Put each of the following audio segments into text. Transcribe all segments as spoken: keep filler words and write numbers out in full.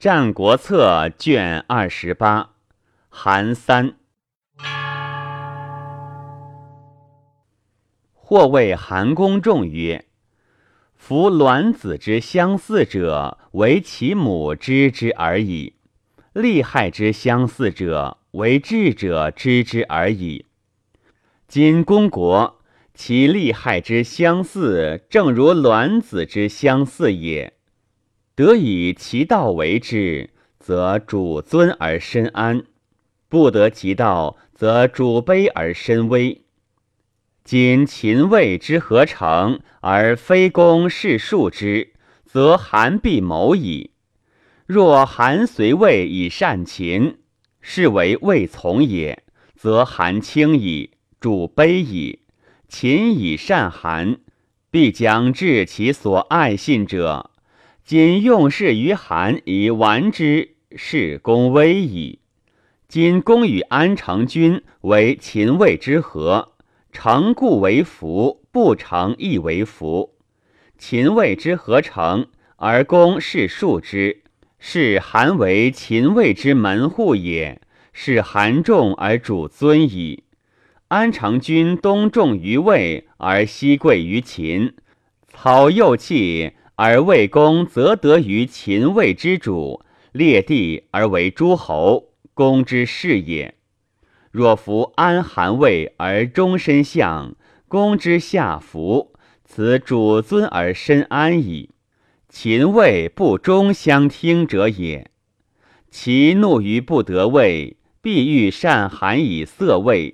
战国策卷二十八，韩三。或谓韩公仲曰：夫卵子之相似者，为其母知之而已；利害之相似者，为智者知之而已。今公国，其利害之相似，正如卵子之相似也。得以其道为之，则主尊而身安；不得其道，则主卑而身危。今秦魏之合成，而非攻是数之，则韩必谋矣。若韩随魏以善秦，是为魏从也，则韩轻矣，主卑矣。秦以善韩，必将治其所爱信者。今用事于韩以完之，是公危矣。今公与安成君为秦魏之合，成固为福，不成亦为福。秦魏之合成，而公是数之，是韩为秦魏之门户也，是韩重而主尊矣。安成君东重于魏，而西贵于秦，操右气。而魏公则得于秦魏之主，列地而为诸侯，公之事也。若夫安韩魏而终身相，公之下服，此主尊而身安矣。秦魏不忠相听者也。其怒于不得魏，必欲善韩以色魏；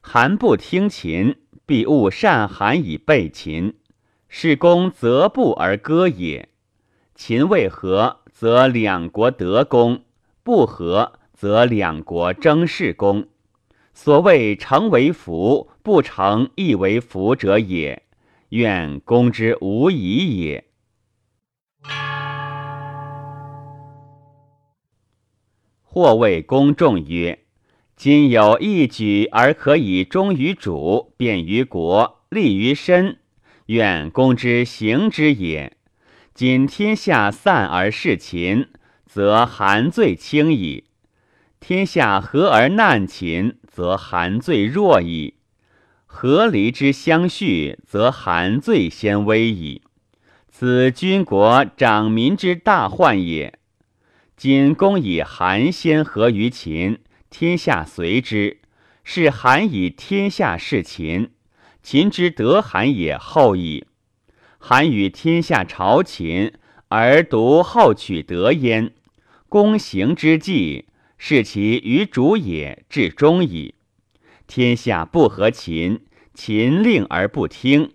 韩不听秦，必恶善韩以背秦。是公则不而割也。秦魏合，则两国得公；不合，则两国争是公。所谓成为福，不成亦为福者也。愿公之无疑也。或谓公仲曰：今有一举而可以忠于主，便于国，利于身，愿公之行之也。今天下散而事秦，则韩最轻矣；天下合而难秦，则韩最弱矣；合离之相续，则韩最先危矣。此君国长民之大患也。今公以韩先合于秦，天下随之，是韩以天下事秦，秦之得韩也后矣。韩与天下朝秦，而独后取得焉。公行之计，是其于主也，至忠矣。天下不合秦，秦令而不听，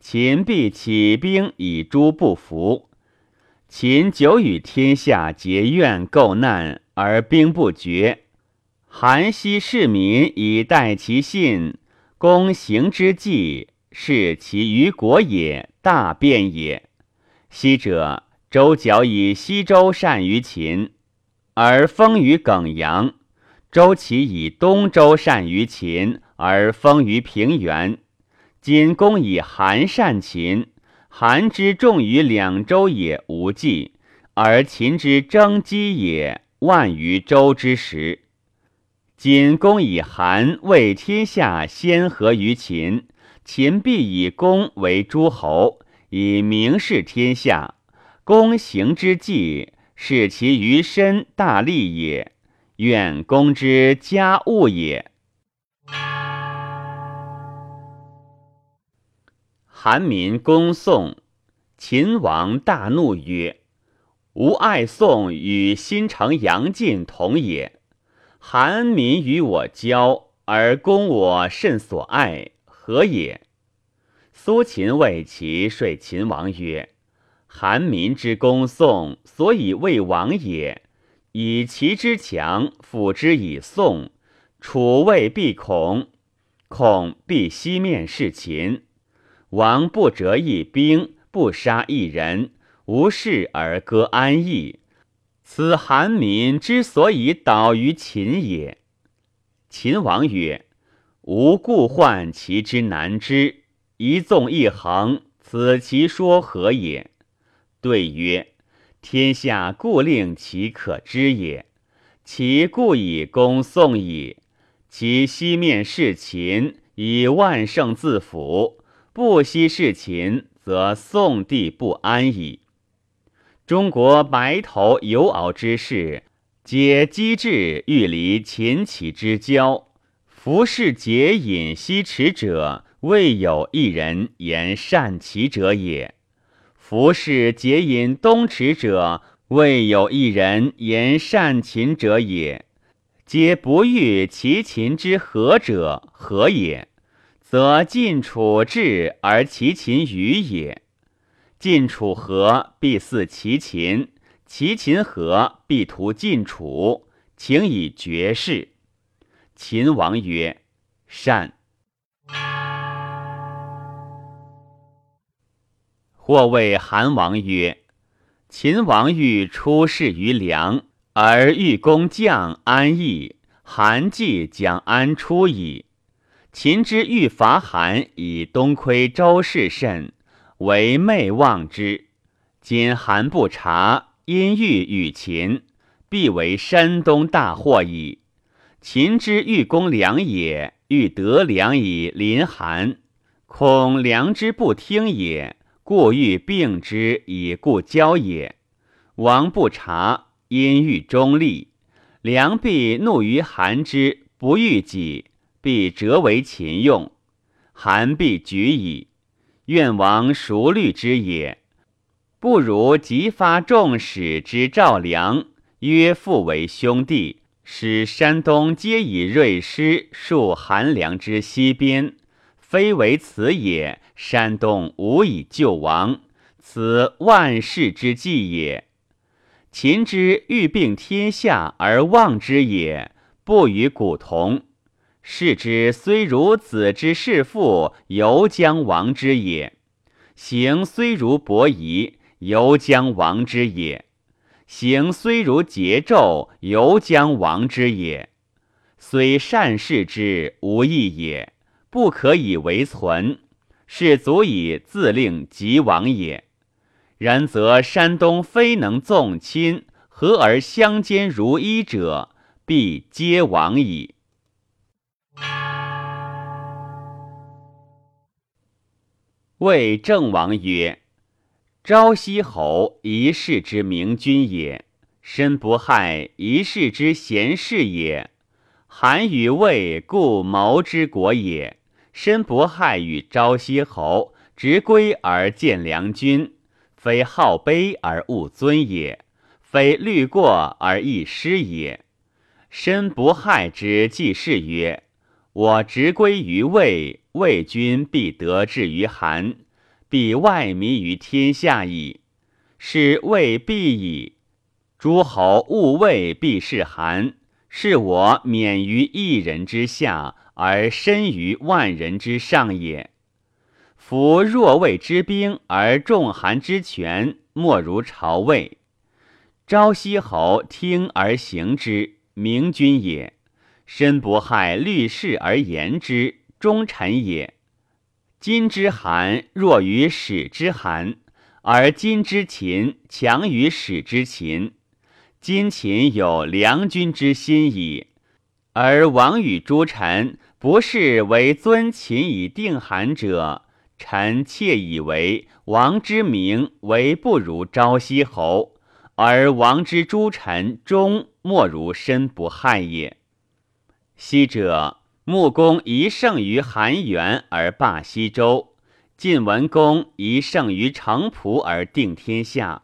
秦必起兵以诛不服。秦久与天下结怨构难，而兵不决。韩息市民以待其信，公行之计，是其于国也，大变也。昔者周角以西周善于秦，而封于耿阳；周齐以东周善于秦，而封于平原。今公以韩善秦，韩之重于两周也无计，而秦之争激也万于周之时。今公以韩为天下先合于秦，秦必以公为诸侯，以明示天下。公行之计，是其于身大利也。愿公之家务也。韩民攻宋，秦王大怒曰：吾爱宋与新城阳晋同也。韩民与我交，而攻我甚所爱，何也？苏秦谓其说秦王曰：韩民之攻宋，所以魏王也。以其之强，辅之以宋，楚魏必恐，恐必西面事秦。王不折一兵，不杀一人，无事而割安邑。此韩民之所以倒于秦也。秦王曰：吾故患其之难知，一纵一横，此其说何也？对曰：天下故令其可知也。其故以攻宋矣。其西面是秦，以万乘自辅；不西是秦，则宋地不安矣。中国白头尤敖之士，皆机智欲离秦起之交，夫是解隐西池者，未有一人言善其者也。夫是解隐东池者，未有一人言善秦者也。皆不欲其秦之和者和也，则晋楚智而其秦愚也。晋楚和必似其秦，其秦和必图晋楚，请以决事。秦王曰：善。或谓韩王曰：秦王欲出仕于梁，而欲攻将安邑，韩既将安出矣。秦之欲伐韩以东窥周氏甚，为昧望之。今韩不察，因欲与秦，必为山东大祸矣。秦之欲攻梁也，欲得梁以临韩，恐梁之不听也，故欲并之以固交也。王不察，因欲中立，梁必怒于韩之不欲己，必折为秦用，韩必举矣。愿王熟虑之也，不如即发众使之赵梁，约父为兄弟，使山东皆以锐师戍韩梁之西边，非为此也，山东无以救亡，此万世之计也。秦之欲并天下而望之也，不与古同。士之虽如子之弑父，犹将亡之也；行虽如伯夷，犹将亡之也；行虽如桀纣，犹将亡之也。虽善事之，无益也。不可以为存，是足以自令即亡也。然则山东非能纵亲，和而相间如一者，必皆亡矣。谓郑王曰：昭西侯一世之明君也，申不害一世之贤士也。韩与魏故谋之国也，申不害与昭西侯直归而见良君，非好卑而勿尊也，非虑过而易失也。申不害之既是曰：我直归于魏，魏君必得志于韩，必外迷于天下矣。是魏必矣。诸侯误魏必是韩，是我免于一人之下，而身于万人之上也。夫弱魏之兵而重韩之权，莫如朝魏。昭西侯听而行之，明君也；申不害虑事而言之，忠臣也。今之韩弱于始之韩，而今之秦强于始之秦。今秦有良君之心矣，而王与诸臣不是为尊秦以定韩者，臣妾以为王之明为不如昭西侯，而王之诸臣忠莫如申不害也。昔者穆公一胜于韩元而霸西周，晋文公一胜于程普而定天下，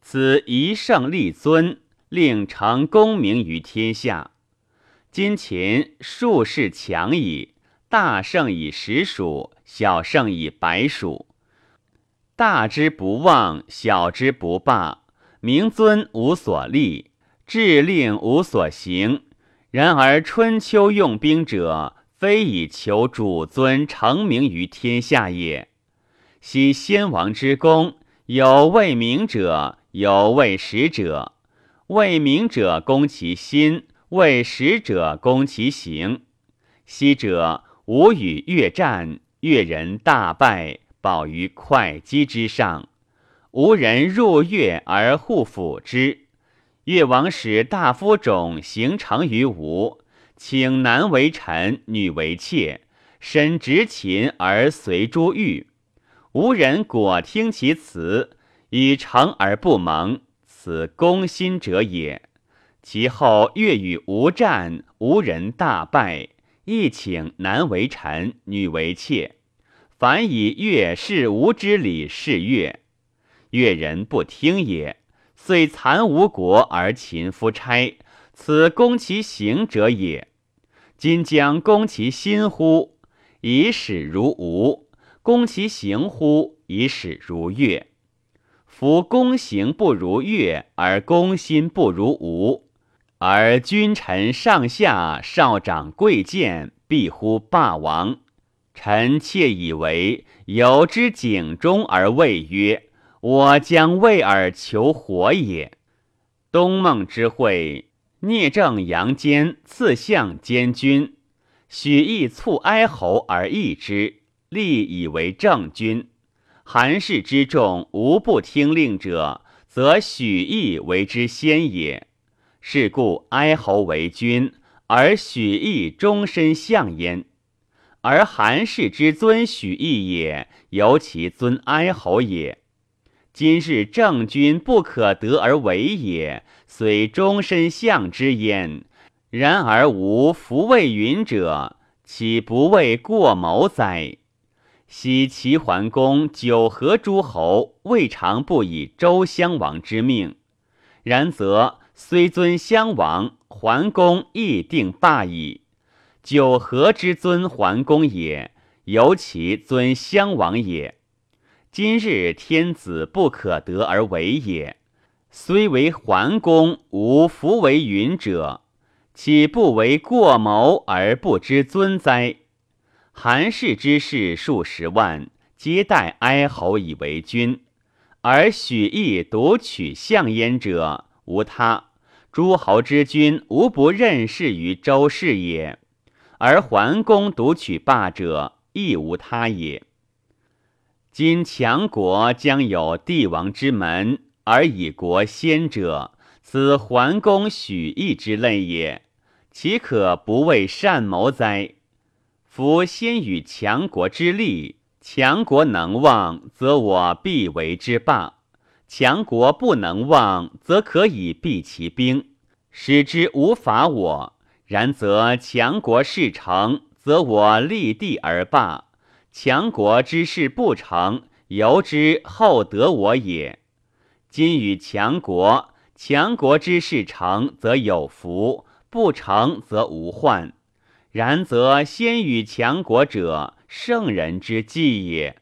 此一胜立尊，令成功名于天下。今秦数世强矣，大胜以十数，小胜以百数。大之不忘，小之不霸，明尊无所立，制令无所行。然而春秋用兵者，非以求主尊成名于天下也。昔先王之功，有为民者，有为食者。为民者攻其心，为食者攻其行。昔者吴与越战，越人大败，保于会稽之上。无人入越而护辅之。越王使大夫种行长于吴，请男为臣，女为妾，审执秦而随诸狱。吴人果听其辞，以诚而不盟，此攻心者也。其后越与吴战，吴人大败，亦请男为臣，女为妾，凡以越事吴之礼事越。越人不听也，遂残吴国而秦夫差，此攻其行者也。今将攻其心乎，以使如吴；攻其行乎，以使如越。夫攻行不如越，而攻心不如吴，而君臣上下少长贵贱，必乎霸王。臣妾以为由之井中而谓曰：我将为尔求活也。东孟之会，聂政杨坚次相监军，许邑促哀侯而议之，立以为正君。韩氏之众无不听令者，则许邑为之先也。是故哀侯为君，而许邑终身相焉。而韩氏之尊许邑也，由其尊哀侯也。今是正君不可得而为也，虽终身相之焉，然而无弗谓云者，岂不谓过谋哉？昔齐桓公九合诸侯，未尝不以周襄王之命。然则虽尊襄王，桓公亦定霸矣。九合之尊桓公也，由其尊襄王也。今日天子不可得而为也，虽为桓公，无弗为云者，岂不为过谋而不知尊哉？韩氏之士数十万，皆待哀侯以为君，而许邑独取相焉者，无他，诸侯之君无不任事于周氏也。而桓公独取霸者，亦无他也。今强国将有帝王之门，而以国先者，此桓公许邑之类也，岂可不谓善谋哉？夫先与强国之力，强国能忘，则我必为之霸；强国不能忘，则可以避其兵，使之无法我。然则强国事成，则我立地而霸；强国之事不成，由之后得我也。今与强国，强国之事成则有福，不成则无患。然则先与强国者，圣人之计也。